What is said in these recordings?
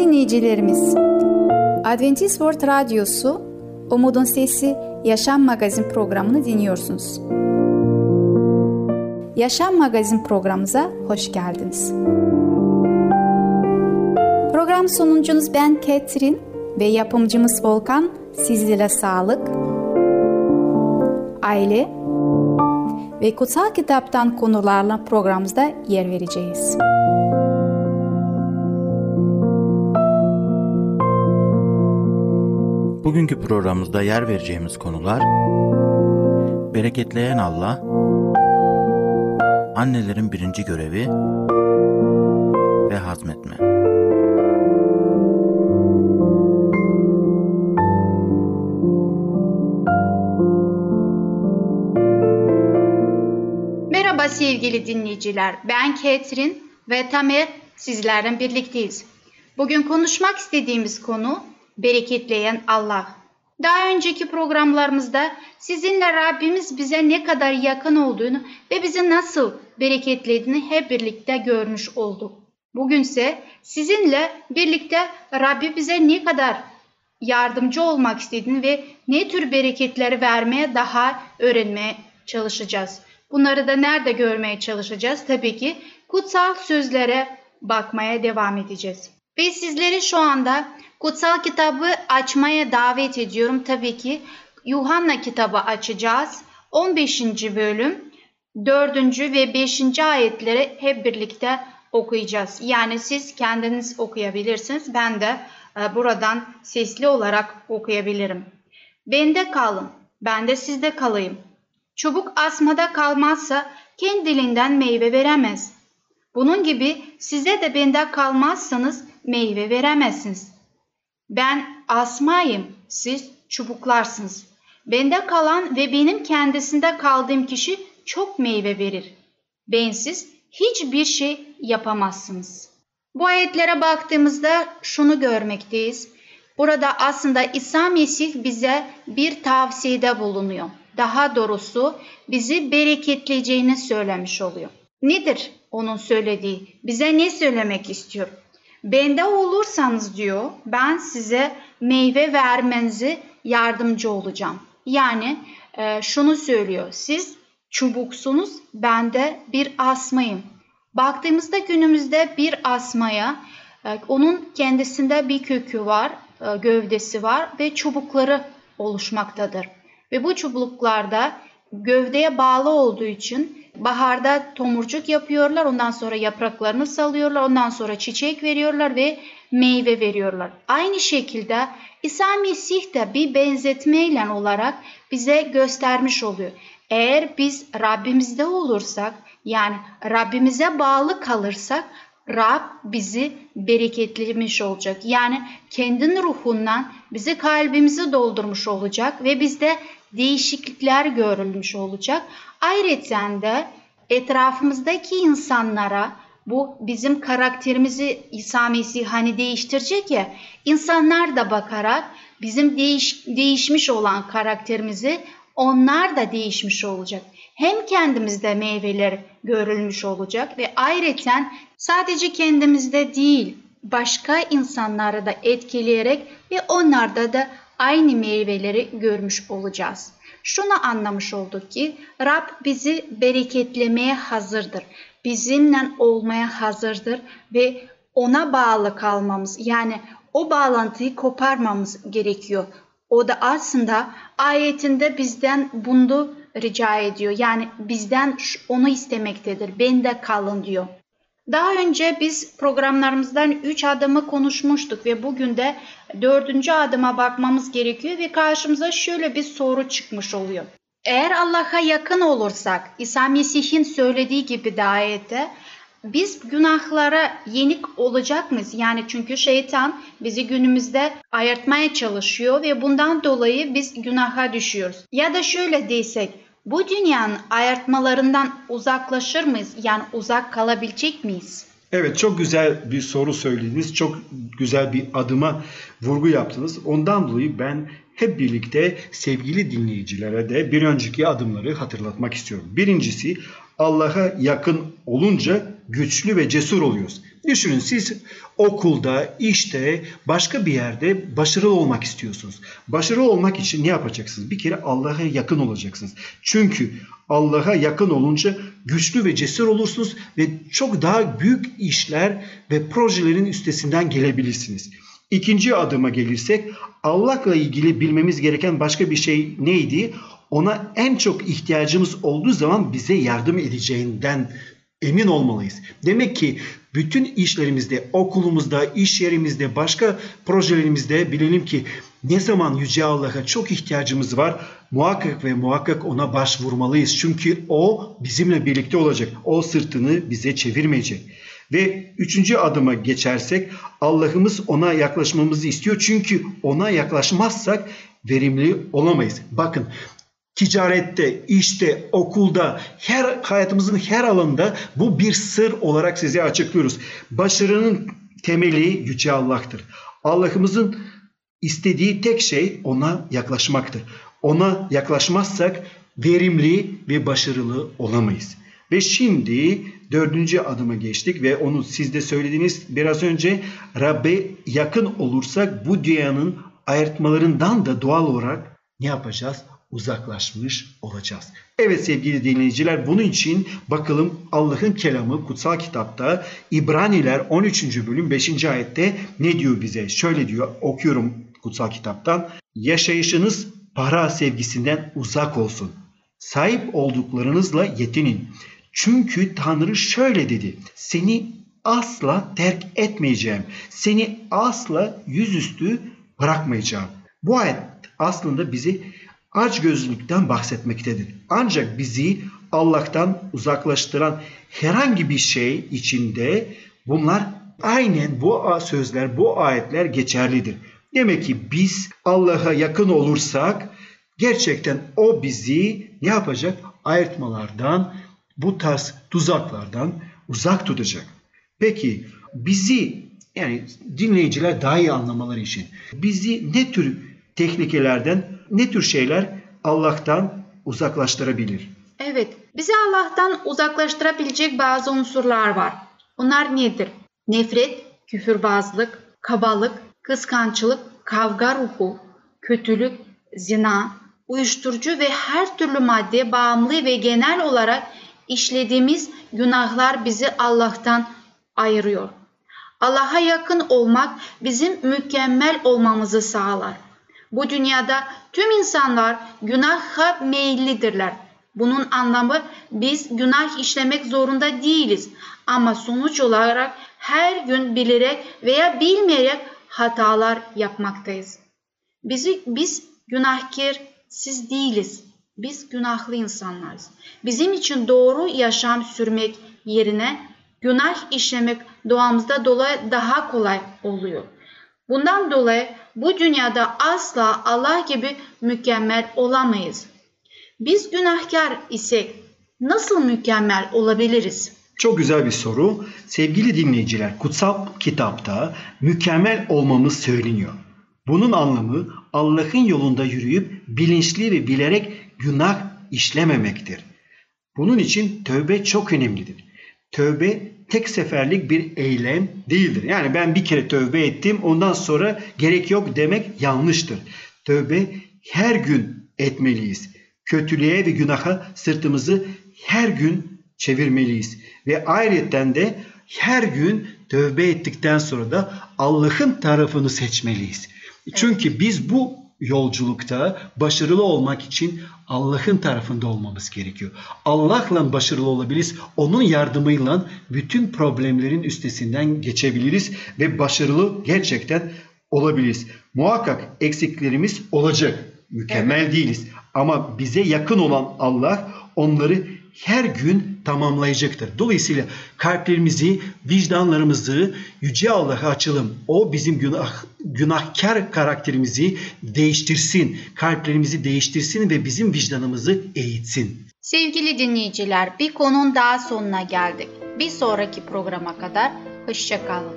dinleyicilerimiz, Adventist World Radyosu, Umudun Sesi, Yaşam Magazin programını dinliyorsunuz. Yaşam Magazin programımıza hoş geldiniz. Program sunucunuz ben Katrin ve yapımcımız Volkan sizlere sağlık, aile ve kutsal kitaptan konularla programımızda yer vereceğiz. Bugünkü programımızda yer vereceğimiz konular: bereketleyen Allah, annelerin birinci görevi ve hazmetme. Merhaba sevgili dinleyiciler, ben Katrin ve Tamir sizlerle birlikteyiz. Bugün konuşmak istediğimiz konu bereketleyen Allah. Daha önceki programlarımızda sizinle Rabbimiz bize ne kadar yakın olduğunu ve bizi nasıl bereketlediğini hep birlikte görmüş olduk. Bugünse sizinle birlikte Rabbi bize ne kadar yardımcı olmak istediğini ve ne tür bereketleri vermeye daha öğrenmeye çalışacağız. Bunları da nerede görmeye çalışacağız? Tabii ki kutsal sözlere bakmaya devam edeceğiz. Ve sizleri şu anda kutsal kitabı açmaya davet ediyorum. Tabii ki Yuhanna kitabı açacağız. 15. bölüm 4. ve 5. ayetleri hep birlikte okuyacağız. Yani siz kendiniz okuyabilirsiniz. Ben de buradan sesli olarak okuyabilirim. Bende kalın, ben de sizde kalayım. Çubuk asmada kalmazsa kendiliğinden meyve veremez. Bunun gibi size de bende kalmazsanız meyve veremezsiniz. Ben asmayım, siz çubuklarsınız. Bende kalan ve benim kendisinde kaldığım kişi çok meyve verir. Bensiz hiçbir şey yapamazsınız. Bu ayetlere baktığımızda şunu görmekteyiz. Burada aslında İsa Mesih bize bir tavsiyede bulunuyor. Daha doğrusu bizi bereketleyeceğini söylemiş oluyor. Nedir onun söylediği? Bize ne söylemek istiyor? Bende olursanız diyor, ben size meyve vermenizi yardımcı olacağım. Yani şunu söylüyor, siz çubuksunuz, ben de bir asmayım. Baktığımızda günümüzde bir asmaya, onun kendisinde bir kökü var, gövdesi var ve çubukları oluşmaktadır. Ve bu çubuklarda gövdeye bağlı olduğu için baharda tomurcuk yapıyorlar, ondan sonra yapraklarını salıyorlar, ondan sonra çiçek veriyorlar ve meyve veriyorlar. Aynı şekilde İsa Mesih de bir benzetmeyle olarak bize göstermiş oluyor. Eğer biz Rabbimizde olursak, yani Rabbimize bağlı kalırsak, Rab bizi bereketlemiş olacak. Yani kendin ruhundan bizi, kalbimizi doldurmuş olacak ve bizde değişiklikler görülmüş olacak. Ayrıca de etrafımızdaki insanlara, bu bizim karakterimizi İsa Mesih hani değiştirecek ya, insanlar da bakarak bizim değişmiş olan karakterimizi onlar da değişmiş olacak. Hem kendimizde meyveler görülmüş olacak ve ayrıca sadece kendimizde değil, başka insanları da etkileyerek ve onlarda da aynı meyveleri görmüş olacağız. Şunu anlamış olduk ki Rab bizi bereketlemeye hazırdır. Bizimle olmaya hazırdır ve ona bağlı kalmamız, yani o bağlantıyı koparmamız gerekiyor. O da aslında ayetinde bizden bunu rica ediyor. Yani bizden onu istemektedir. Bende kalın diyor. Daha önce biz programlarımızdan 3 adımı konuşmuştuk ve bugün de 4. adıma bakmamız gerekiyor ve karşımıza şöyle bir soru çıkmış oluyor. Eğer Allah'a yakın olursak, İsa Mesih'in söylediği gibi de ayette, biz günahlara yenik olacak mıyız? Yani çünkü şeytan bizi günümüzde ayırtmaya çalışıyor ve bundan dolayı biz günaha düşüyoruz. Ya da şöyle desek, bu dünyanın ayırtmalarından uzaklaşır mıyız? Yani uzak kalabilecek miyiz? Evet, çok güzel bir soru söylediniz. Çok güzel bir adıma vurgu yaptınız. Ondan dolayı ben hep birlikte sevgili dinleyicilere de bir önceki adımları hatırlatmak istiyorum. Birincisi, Allah'a yakın olunca güçlü ve cesur oluyoruz. Düşünün, siz okulda, işte, başka bir yerde başarılı olmak istiyorsunuz. Başarılı olmak için ne yapacaksınız? Bir kere Allah'a yakın olacaksınız. Çünkü Allah'a yakın olunca güçlü ve cesur olursunuz ve çok daha büyük işler ve projelerin üstesinden gelebilirsiniz. İkinci adıma gelirsek, Allah'la ilgili bilmemiz gereken başka bir şey neydi? Ona en çok ihtiyacımız olduğu zaman bize yardım edeceğinden emin olmalıyız. Demek ki bütün işlerimizde, okulumuzda, iş yerimizde, başka projelerimizde bilelim ki ne zaman Yüce Allah'a çok ihtiyacımız var, muhakkak ve muhakkak ona başvurmalıyız. Çünkü O bizimle birlikte olacak. O sırtını bize çevirmeyecek. Ve üçüncü adıma geçersek, Allah'ımız ona yaklaşmamızı istiyor. Çünkü ona yaklaşmazsak verimli olamayız. Bakın, ticarette, işte, okulda, hayatımızın her alanında bu bir sır olarak size açıklıyoruz. Başarının temeli Yüce Allah'tır. Allah'ımızın istediği tek şey ona yaklaşmaktır. Ona yaklaşmazsak verimli ve başarılı olamayız. Ve şimdi dördüncü adıma geçtik ve onu siz de söylediniz biraz önce. Rab'be yakın olursak bu dünyanın ayırtmalarından da doğal olarak ne yapacağız? Uzaklaşmış olacağız. Evet sevgili dinleyiciler, bunun için bakalım Allah'ın kelamı kutsal kitapta İbraniler 13. bölüm 5. ayette ne diyor bize? Şöyle diyor, okuyorum kutsal kitaptan. Yaşayışınız para sevgisinden uzak olsun. Sahip olduklarınızla yetinin. Çünkü Tanrı şöyle dedi: seni asla terk etmeyeceğim. Seni asla yüzüstü bırakmayacağım. Bu ayet aslında bizi açgözlülükten bahsetmektedir. Ancak bizi Allah'tan uzaklaştıran herhangi bir şey içinde bunlar, aynen bu sözler, bu ayetler geçerlidir. Demek ki biz Allah'a yakın olursak gerçekten O bizi ne yapacak? Ayırtmalardan, bu tarz tuzaklardan uzak tutacak. Peki bizi, yani dinleyiciler daha iyi anlamaları için, bizi ne tür tehlikelerden, ne tür şeyler Allah'tan uzaklaştırabilir? Evet, bizi Allah'tan uzaklaştırabilecek bazı unsurlar var. Bunlar nedir? Nefret, küfürbazlık, kabalık, kıskançlık, kavga ruhu, kötülük, zina, uyuşturucu ve her türlü maddeye bağımlı ve genel olarak işlediğimiz günahlar bizi Allah'tan ayırıyor. Allah'a yakın olmak bizim mükemmel olmamızı sağlar. Bu dünyada tüm insanlar günaha meyillidirler. Bunun anlamı, biz günah işlemek zorunda değiliz. Ama sonuç olarak her gün bilerek veya bilmeyerek hatalar yapmaktayız. Biz günahkar siz değiliz. Biz günahlı insanlarız. Bizim için doğru yaşam sürmek yerine günah işlemek doğamızda dolayı daha kolay oluyor. Bundan dolayı bu dünyada asla Allah gibi mükemmel olamayız. Biz günahkar isek nasıl mükemmel olabiliriz? Çok güzel bir soru. Sevgili dinleyiciler, kutsal kitapta mükemmel olmamız söyleniyor. Bunun anlamı Allah'ın yolunda yürüyüp bilinçli ve bilerek günah işlememektir. Bunun için tövbe çok önemlidir. Tövbe tek seferlik bir eylem değildir. Yani ben bir kere tövbe ettim, ondan sonra gerek yok demek yanlıştır. Tövbe her gün etmeliyiz. Kötülüğe ve günaha sırtımızı her gün çevirmeliyiz. Ve ayrıca de her gün tövbe ettikten sonra da Allah'ın tarafını seçmeliyiz. Çünkü biz bu yolculukta başarılı olmak için Allah'ın tarafında olmamız gerekiyor. Allah'la başarılı olabiliriz. Onun yardımıyla bütün problemlerin üstesinden geçebiliriz ve başarılı gerçekten olabiliriz. Muhakkak eksiklerimiz olacak. Mükemmel değiliz. Ama bize yakın olan Allah onları her gün tamamlayacaktır. Dolayısıyla kalplerimizi, vicdanlarımızı Yüce Allah'a açalım. O bizim günahkar karakterimizi değiştirsin, kalplerimizi değiştirsin ve bizim vicdanımızı eğitsin. Sevgili dinleyiciler, bir konunun daha sonuna geldik. Bir sonraki programa kadar hoşça kalın.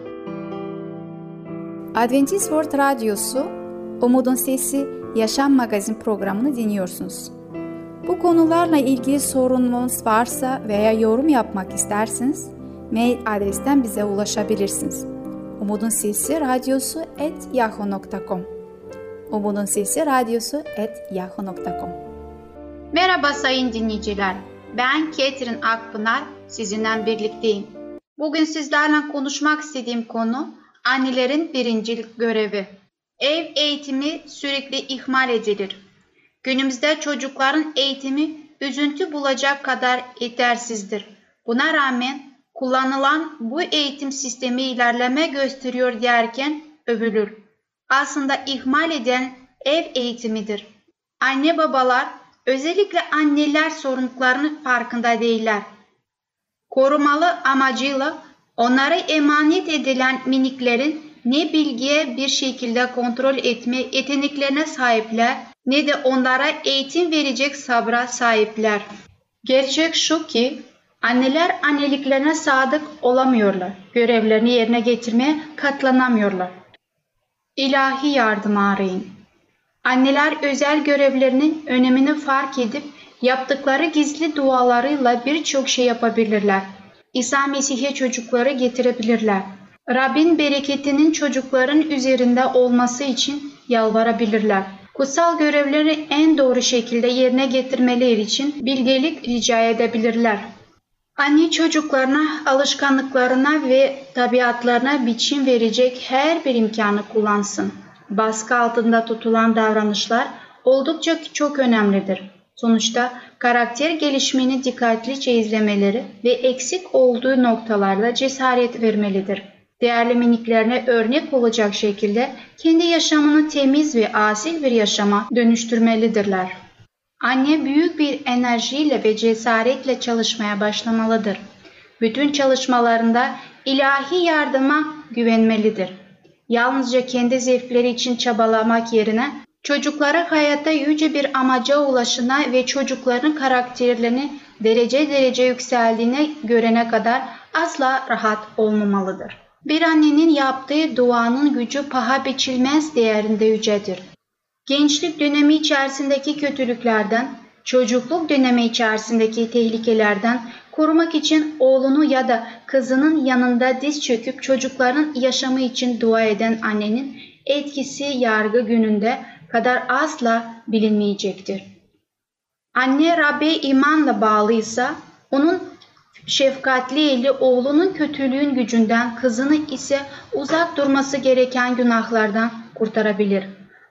Adventist World Radyosu, Umudun Sesi, Yaşam Magazin programını dinliyorsunuz. Bu konularla ilgili sorunuz varsa veya yorum yapmak isterseniz mail adresinden bize ulaşabilirsiniz. umudunsesiradyosu@yahoo.com umudunsesiradyosu@yahoo.com. Merhaba sayın dinleyiciler. Ben Katrin Akpınar, sizinle birlikteyim. Bugün sizlerle konuşmak istediğim konu annelerin birincil görevi. Ev eğitimi sürekli ihmal edilir. Günümüzde çocukların eğitimi üzüntü bulacak kadar yetersizdir. Buna rağmen kullanılan bu eğitim sistemi ilerleme gösteriyor derken övülür. Aslında ihmal edilen ev eğitimidir. Anne babalar, özellikle anneler sorumluluklarının farkında değiller. Korumalı amacıyla onlara emanet edilen miniklerin ne bilgiye bir şekilde kontrol etme yeteneklerine sahipler ne de onlara eğitim verecek sabra sahipler. Gerçek şu ki anneler anneliklerine sadık olamıyorlar, görevlerini yerine getirmeye katlanamıyorlar. İlahi yardım arayın. Anneler özel görevlerinin önemini fark edip yaptıkları gizli dualarıyla birçok şey yapabilirler. İsa Mesih'e çocukları getirebilirler. Rabbin bereketinin çocukların üzerinde olması için yalvarabilirler. Kutsal görevleri en doğru şekilde yerine getirmeleri için bilgelik rica edebilirler. Anne çocuklarına, alışkanlıklarına ve tabiatlarına biçim verecek her bir imkanı kullansın. Baskı altında tutulan davranışlar oldukça çok önemlidir. Sonuçta karakter gelişimini dikkatlice izlemeleri ve eksik olduğu noktalarda cesaret vermelidir. Değerli miniklerine örnek olacak şekilde kendi yaşamını temiz ve asil bir yaşama dönüştürmelidirler. Anne büyük bir enerjiyle ve cesaretle çalışmaya başlamalıdır. Bütün çalışmalarında ilahi yardıma güvenmelidir. Yalnızca kendi zevkleri için çabalamak yerine çocuklara hayatta yüce bir amaca ulaşına ve çocukların karakterlerini derece derece yükseldiğini görene kadar asla rahat olmamalıdır. Bir annenin yaptığı duanın gücü paha biçilmez değerinde yücedir. Gençlik dönemi içerisindeki kötülüklerden, çocukluk dönemi içerisindeki tehlikelerden korumak için oğlunu ya da kızının yanında diz çöküp çocukların yaşamı için dua eden annenin etkisi yargı gününde kadar asla bilinmeyecektir. Anne Rab'be imanla bağlıysa onun şefkatli eli oğlunun kötülüğün gücünden, kızını ise uzak durması gereken günahlardan kurtarabilir.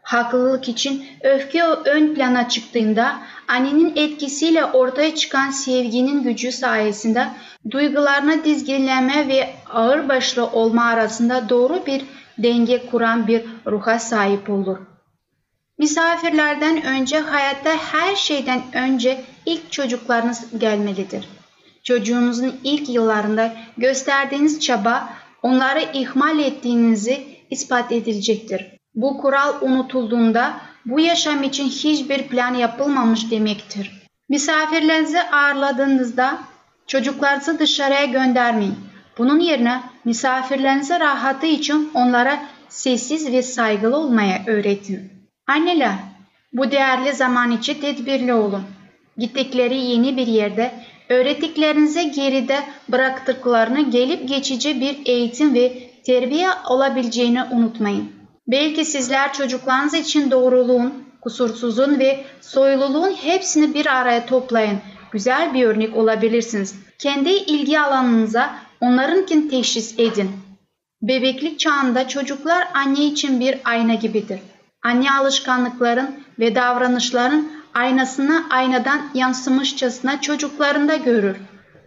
Haklılık için öfke ön plana çıktığında annenin etkisiyle ortaya çıkan sevginin gücü sayesinde duygularına dizginleme ve ağırbaşlı olma arasında doğru bir denge kuran bir ruha sahip olur. Misafirlerden önce, hayatta her şeyden önce ilk çocuklarınız gelmelidir. Çocuğunuzun ilk yıllarında gösterdiğiniz çaba onları ihmal ettiğinizi ispat edilecektir. Bu kural unutulduğunda bu yaşam için hiçbir plan yapılmamış demektir. Misafirlerinizi ağırladığınızda çocuklarınızı dışarıya göndermeyin. Bunun yerine misafirlerinize rahatı için onlara sessiz ve saygılı olmaya öğretin. Anneler, bu değerli zaman için tedbirli olun. Gittikleri yeni bir yerde öğrettiklerinize geride bıraktıklarını gelip geçici bir eğitim ve terbiye olabileceğini unutmayın. Belki sizler çocuklarınız için doğruluğun, kusursuzun ve soyluluğun hepsini bir araya toplayın. Güzel bir örnek olabilirsiniz. Kendi ilgi alanınıza onlarınkini teşhis edin. Bebeklik çağında çocuklar anne için bir ayna gibidir. Anne alışkanlıkların ve davranışların aynasına aynadan yansımışçasına çocuklarında görür.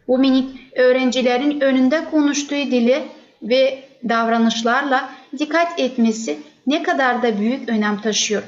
Bu minik öğrencilerin önünde konuştuğu dili ve davranışlarla dikkat etmesi ne kadar da büyük önem taşıyor.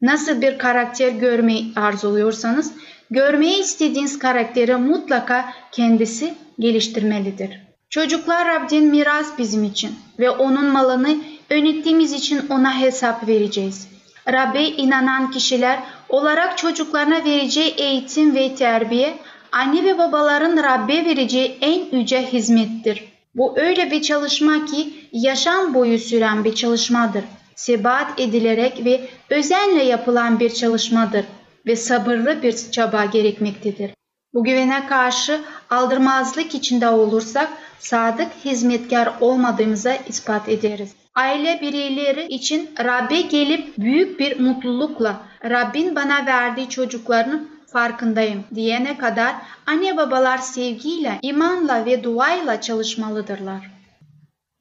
Nasıl bir karakter görmeyi arzuluyorsanız, görmeyi istediğiniz karakteri mutlaka kendisi geliştirmelidir. Çocuklar Rabb'den miras bizim için ve onun malını yönettiğimiz için ona hesap vereceğiz. Rab'be inanan kişiler olarak çocuklarına vereceği eğitim ve terbiye, anne ve babaların Rab'be vereceği en yüce hizmettir. Bu öyle bir çalışma ki yaşam boyu süren bir çalışmadır. Sebat edilerek ve özenle yapılan bir çalışmadır ve sabırlı bir çaba gerekmektedir. Bu güvene karşı aldırmazlık içinde olursak sadık hizmetkar olmadığımıza ispat ederiz. Aile bireyleri için Rab'be gelip büyük bir mutlulukla Rabbin bana verdiği çocuklarının farkındayım diyene kadar anne babalar sevgiyle, imanla ve duayla çalışmalıdırlar.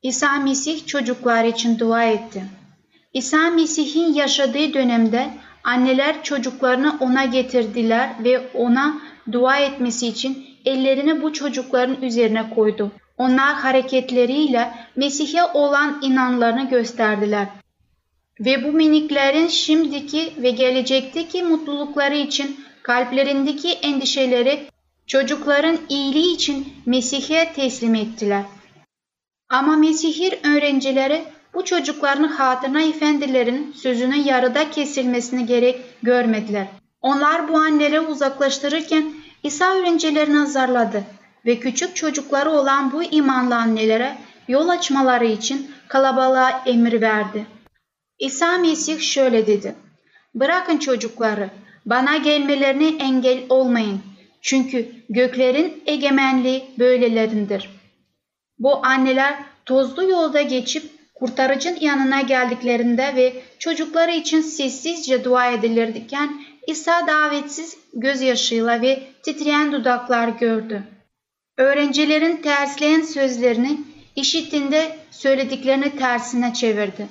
İsa Mesih çocuklar için dua etti. İsa Mesih'in yaşadığı dönemde anneler çocuklarını ona getirdiler ve ona dua etmesi için ellerini bu çocukların üzerine koydu. Onlar hareketleriyle Mesih'e olan inanlarını gösterdiler. Ve bu miniklerin şimdiki ve gelecekteki mutlulukları için kalplerindeki endişeleri çocukların iyiliği için Mesih'e teslim ettiler. Ama Mesih'in öğrencileri bu çocukların hatırına efendilerin sözünün yarıda kesilmesini gerek görmediler. Onlar bu anneleri uzaklaştırırken İsa öğrencilerini azarladı ve küçük çocukları olan bu imanlı annelere yol açmaları için kalabalığa emir verdi. İsa Mesih şöyle dedi: "Bırakın çocukları, bana gelmelerine engel olmayın. Çünkü göklerin egemenliği böylelerindir." Bu anneler tozlu yolda geçip kurtarıcının yanına geldiklerinde ve çocukları için sessizce dua edilirken İsa davetsiz gözyaşıyla ve titreyen dudaklar gördü. Öğrencilerin tersleyen sözlerini işittiğinde söylediklerini tersine çevirdi.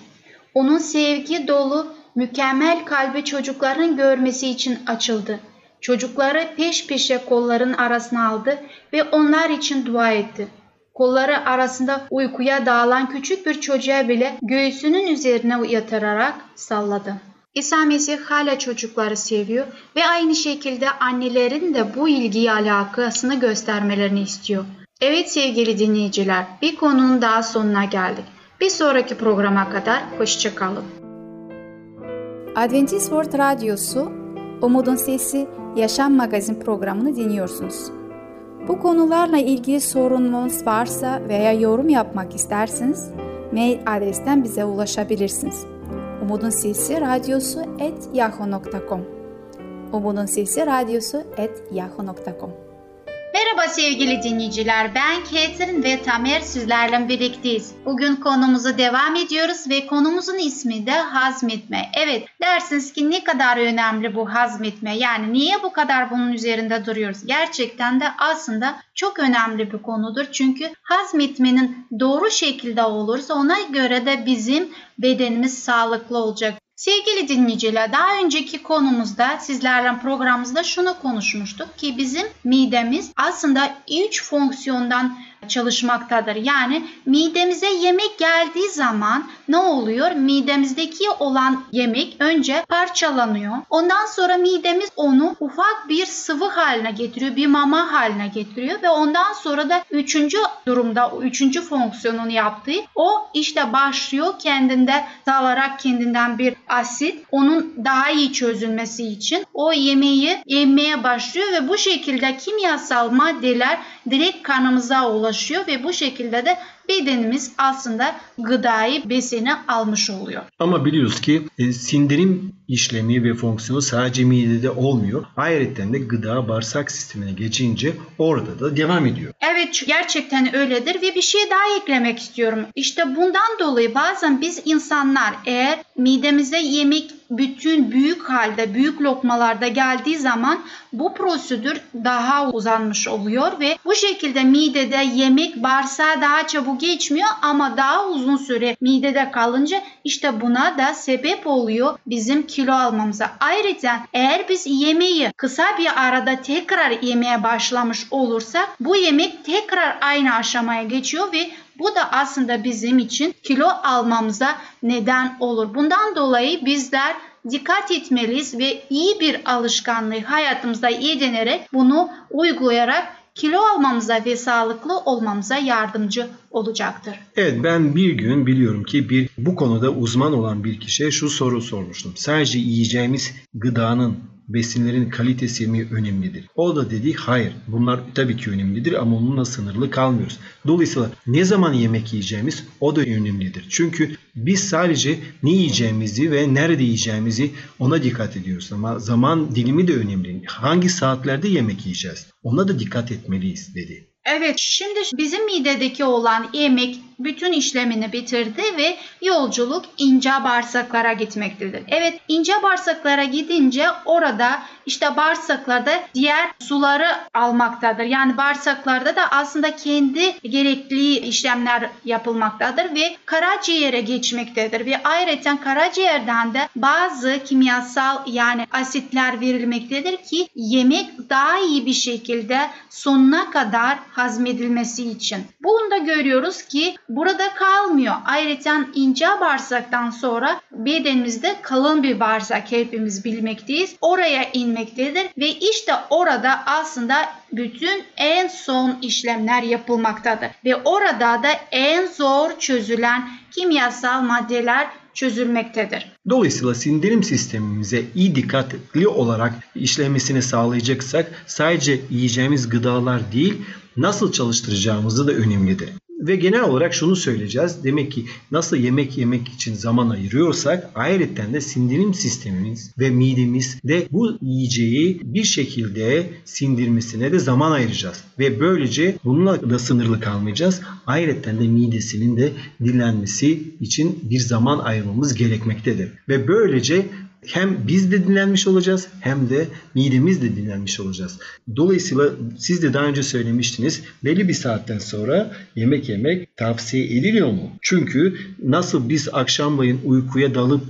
Onun sevgi dolu mükemmel kalbi çocukların görmesi için açıldı. Çocukları peş peşe kolların arasına aldı ve onlar için dua etti. Kolları arasında uykuya dağılan küçük bir çocuğa bile göğsünün üzerine yatırarak salladı. İsa Mesih hala çocukları seviyor ve aynı şekilde annelerin de bu ilgiyi alakasını göstermelerini istiyor. Evet sevgili dinleyiciler, bir konunun daha sonuna geldik. Bir sonraki programa kadar hoşça kalın. Adventist World Radyosu, Umudun Sesi, Yaşam Magazin programını dinliyorsunuz. Bu konularla ilgili sorununuz varsa veya yorum yapmak isterseniz mail adresinden bize ulaşabilirsiniz. umudunsesiradyosu@yahoo.com umudunsesiradyosu@yahoo.com. Merhaba sevgili dinleyiciler, ben Katrin ve Tamir sizlerle birlikteyiz. Bugün konumuza devam ediyoruz ve konumuzun ismi de hazmetme. Evet, dersiniz ki ne kadar önemli bu hazmetme, yani niye bu kadar bunun üzerinde duruyoruz? Gerçekten de aslında çok önemli bir konudur. Çünkü hazmetmenin doğru şekilde olursa ona göre de bizim bedenimiz sağlıklı olacak. Sevgili dinleyiciler, daha önceki konumuzda sizlerle programımızda şunu konuşmuştuk ki bizim midemiz aslında 3 fonksiyondan çalışmaktadır. Yani midemize yemek geldiği zaman ne oluyor? Midemizdeki olan yemek önce parçalanıyor. Ondan sonra midemiz onu ufak bir sıvı haline getiriyor, bir mama haline getiriyor ve ondan sonra da 3. durumda, 3. fonksiyonunu yaptığı o işte başlıyor kendinde dağılarak kendinden bir asit, onun daha iyi çözülmesi için o yemeği emmeye başlıyor ve bu şekilde kimyasal maddeler direkt kanımıza ulaşıyor ve bu şekilde de bedenimiz aslında gıdayı, besini almış oluyor. Ama biliyoruz ki sindirim işlemi ve fonksiyonu sadece midede olmuyor. Ayrıca de gıda bağırsak sistemine geçince orada da devam ediyor. Evet, gerçekten öyledir ve bir şey daha eklemek istiyorum. İşte bundan dolayı bazen biz insanlar eğer midemize yemek bütün büyük halde, büyük lokmalarda geldiği zaman bu prosedür daha uzanmış oluyor ve bu şekilde midede yemek bağırsağa daha çabuk geçmiyor ama daha uzun süre midede kalınca işte buna da sebep oluyor bizim kilo almamıza. Ayrıca eğer biz yemeği kısa bir arada tekrar yemeye başlamış olursak bu yemek tekrar aynı aşamaya geçiyor ve bu da aslında bizim için kilo almamıza neden olur. Bundan dolayı bizler dikkat etmeliyiz ve iyi bir alışkanlığı hayatımıza edinerek bunu uygulayarak kilo almamıza ve sağlıklı olmamıza yardımcı olacaktır. Evet, ben bir gün biliyorum ki bu konuda uzman olan bir kişiye şu soru sormuştum. Sadece yiyeceğimiz gıdanın besinlerin kalitesi mi önemlidir? O da dedi hayır, bunlar tabii ki önemlidir ama onunla sınırlı kalmıyoruz. Dolayısıyla ne zaman yemek yiyeceğimiz o da önemlidir. Çünkü biz sadece ne yiyeceğimizi ve nerede yiyeceğimizi ona dikkat ediyoruz. Ama zaman dilimi de önemli. Hangi saatlerde yemek yiyeceğiz? Ona da dikkat etmeliyiz dedi. Evet, şimdi bizim midedeki olan yemek bütün işlemini bitirdi ve yolculuk ince bağırsaklara gitmektedir. Evet, ince bağırsaklara gidince orada işte bağırsaklarda diğer suları almaktadır. Yani bağırsaklarda da aslında kendi gerekli işlemler yapılmaktadır ve karaciğere geçmektedir. Ve ayrıca karaciğerden de bazı kimyasal yani asitler verilmektedir ki yemek daha iyi bir şekilde sonuna kadar hazmedilmesi için. Bunu da görüyoruz ki burada kalmıyor. Ayrıca ince bağırsaktan sonra bedenimizde kalın bir bağırsak hepimiz bilmekteyiz. Oraya inmektedir ve işte orada aslında bütün en son işlemler yapılmaktadır. Ve orada da en zor çözülen kimyasal maddeler çözülmektedir. Dolayısıyla sindirim sistemimize iyi dikkatli olarak işlemesini sağlayacaksak sadece yiyeceğimiz gıdalar değil, nasıl çalıştıracağımızı da önemlidir. Ve genel olarak şunu söyleyeceğiz. Demek ki nasıl yemek yemek için zaman ayırıyorsak ayrıca de sindirim sistemimiz ve midemiz de bu yiyeceği bir şekilde sindirmesine de zaman ayıracağız. Ve böylece bununla da sınırlı kalmayacağız. Ayrıca de midesinin de dinlenmesi için bir zaman ayırmamız gerekmektedir. Ve böylece hem biz de dinlenmiş olacağız hem de midemiz de dinlenmiş olacağız. Dolayısıyla siz de daha önce söylemiştiniz, belli bir saatten sonra yemek yemek tavsiye ediliyor mu? Çünkü nasıl biz akşamleyin uykuya dalıp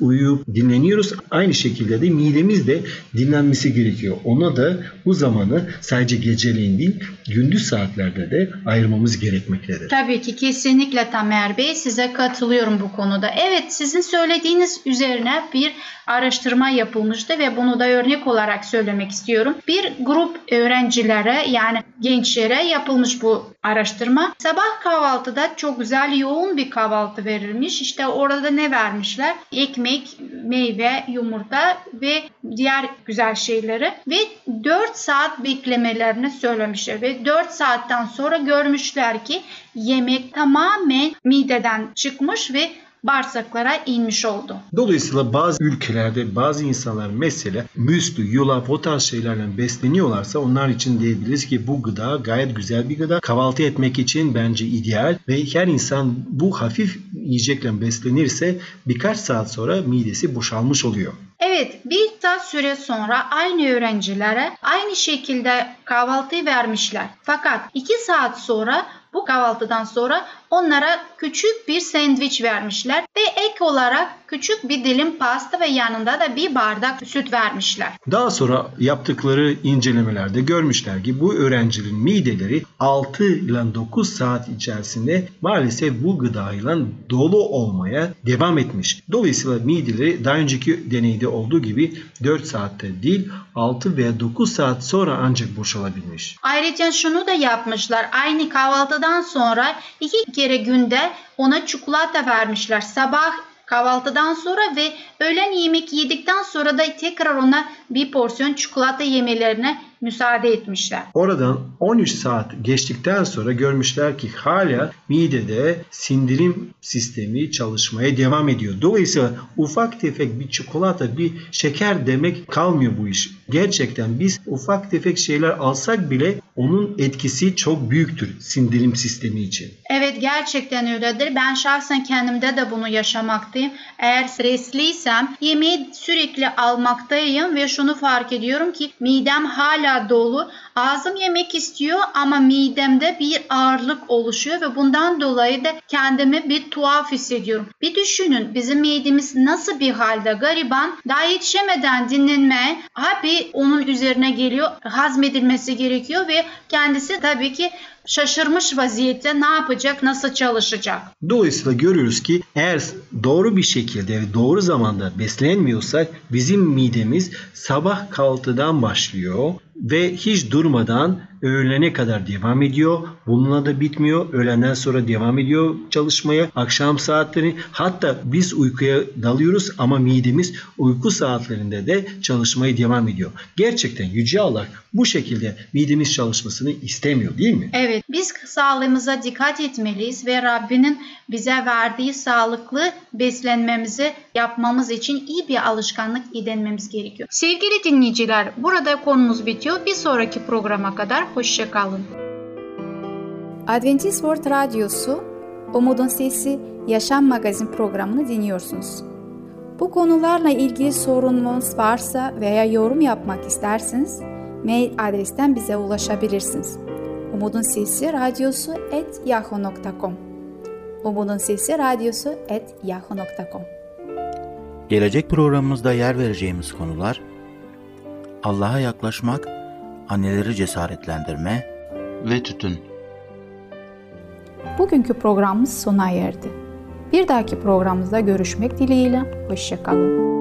uyuyup dinleniyoruz, aynı şekilde de midemiz de dinlenmesi gerekiyor. Ona da bu zamanı sadece geceleyin değil, gündüz saatlerde de ayırmamız gerekmektedir. Tabii ki kesinlikle Tamer Bey, size katılıyorum bu konuda. Evet, sizin söylediğiniz üzerine bir araştırma yapılmıştı ve bunu da örnek olarak söylemek istiyorum. Bir grup öğrencilere yani gençlere yapılmış bu araştırma. Sabah kahvaltıda çok güzel yoğun bir kahvaltı verilmiş. İşte orada ne vermişler? Ekmek, meyve, yumurta ve diğer güzel şeyleri ve 4 saat beklemelerini söylemişler ve 4 saatten sonra görmüşler ki yemek tamamen mideden çıkmış ve bağırsaklara inmiş oldu. Dolayısıyla bazı ülkelerde bazı insanlar mesela müslü, yulaf o tarz şeylerle besleniyorlarsa onlar için diyebiliriz ki bu gıda gayet güzel bir gıda. Kahvaltı etmek için bence ideal ve her insan bu hafif yiyecekle beslenirse birkaç saat sonra midesi boşalmış oluyor. Evet, bir saat süre sonra aynı öğrencilere aynı şekilde kahvaltıyı vermişler. Fakat 2 saat sonra bu kahvaltıdan sonra onlara küçük bir sandviç vermişler ve ek olarak küçük bir dilim pasta ve yanında da bir bardak süt vermişler. Daha sonra yaptıkları incelemelerde görmüşler ki bu öğrencilerin mideleri 6 ile 9 saat içerisinde maalesef bu gıdayla dolu olmaya devam etmiş. Dolayısıyla mideleri daha önceki deneyde olduğu gibi 4 saatte değil 6 veya 9 saat sonra ancak boşalabilmiş. Ayrıca şunu da yapmışlar. Aynı kahvaltıdan sonra 2 kere günde ona çikolata vermişler. Sabah kahvaltıdan sonra ve öğlen yemek yedikten sonra da tekrar ona bir porsiyon çikolata yemelerine müsaade etmişler. Oradan 13 saat geçtikten sonra görmüşler ki hala midede sindirim sistemi çalışmaya devam ediyor. Dolayısıyla ufak tefek bir çikolata, bir şeker demek kalmıyor bu iş. Gerçekten biz ufak tefek şeyler alsak bile onun etkisi çok büyüktür sindirim sistemi için. Evet, gerçekten öyledir. Ben şahsen kendimde de bunu yaşamaktayım. Eğer stresliysem yemeği sürekli almaktayım ve şunu fark ediyorum ki midem hala dolu. Ağzım yemek istiyor ama midemde bir ağırlık oluşuyor ve bundan dolayı da kendimi bir tuhaf hissediyorum. Bir düşünün, bizim midemiz nasıl bir halde, gariban, daha yetişemeden dinlenmeye, abi onun üzerine geliyor, hazmedilmesi gerekiyor ve kendisi tabii ki şaşırmış vaziyette ne yapacak, nasıl çalışacak? Dolayısıyla görüyoruz ki eğer doğru bir şekilde ve doğru zamanda beslenmiyorsak bizim midemiz sabah kahvaltıdan başlıyor. ve hiç durmadan öğlene kadar devam ediyor. Bununla da bitmiyor. Öğlenden sonra devam ediyor çalışmaya. Akşam saatleri, hatta biz uykuya dalıyoruz ama midemiz uyku saatlerinde de çalışmaya devam ediyor. Gerçekten Yüce Allah bu şekilde midemiz çalışmasını istemiyor, değil mi? Evet, biz sağlığımıza dikkat etmeliyiz ve Rabbinin bize verdiği sağlıklı beslenmemizi yapmamız için iyi bir alışkanlık edinmemiz gerekiyor. Sevgili dinleyiciler, burada konumuz bitiyor. Bir sonraki programa kadar hoşça kalın. Adventist World Radyosu, Umudun Sesi, Yaşam Magazin programını dinliyorsunuz. Bu konularla ilgili sorununuz varsa veya yorum yapmak isterseniz mail adresten bize ulaşabilirsiniz. umudunsesiradyosu@yahoo.com umudunsesiradyosu@yahoo.com Gelecek programımızda yer vereceğimiz konular: Allah'a yaklaşmak, anneleri cesaretlendirme ve tütün. Bugünkü programımız sona erdi. Bir dahaki programımızda görüşmek dileğiyle. Hoşça kalın.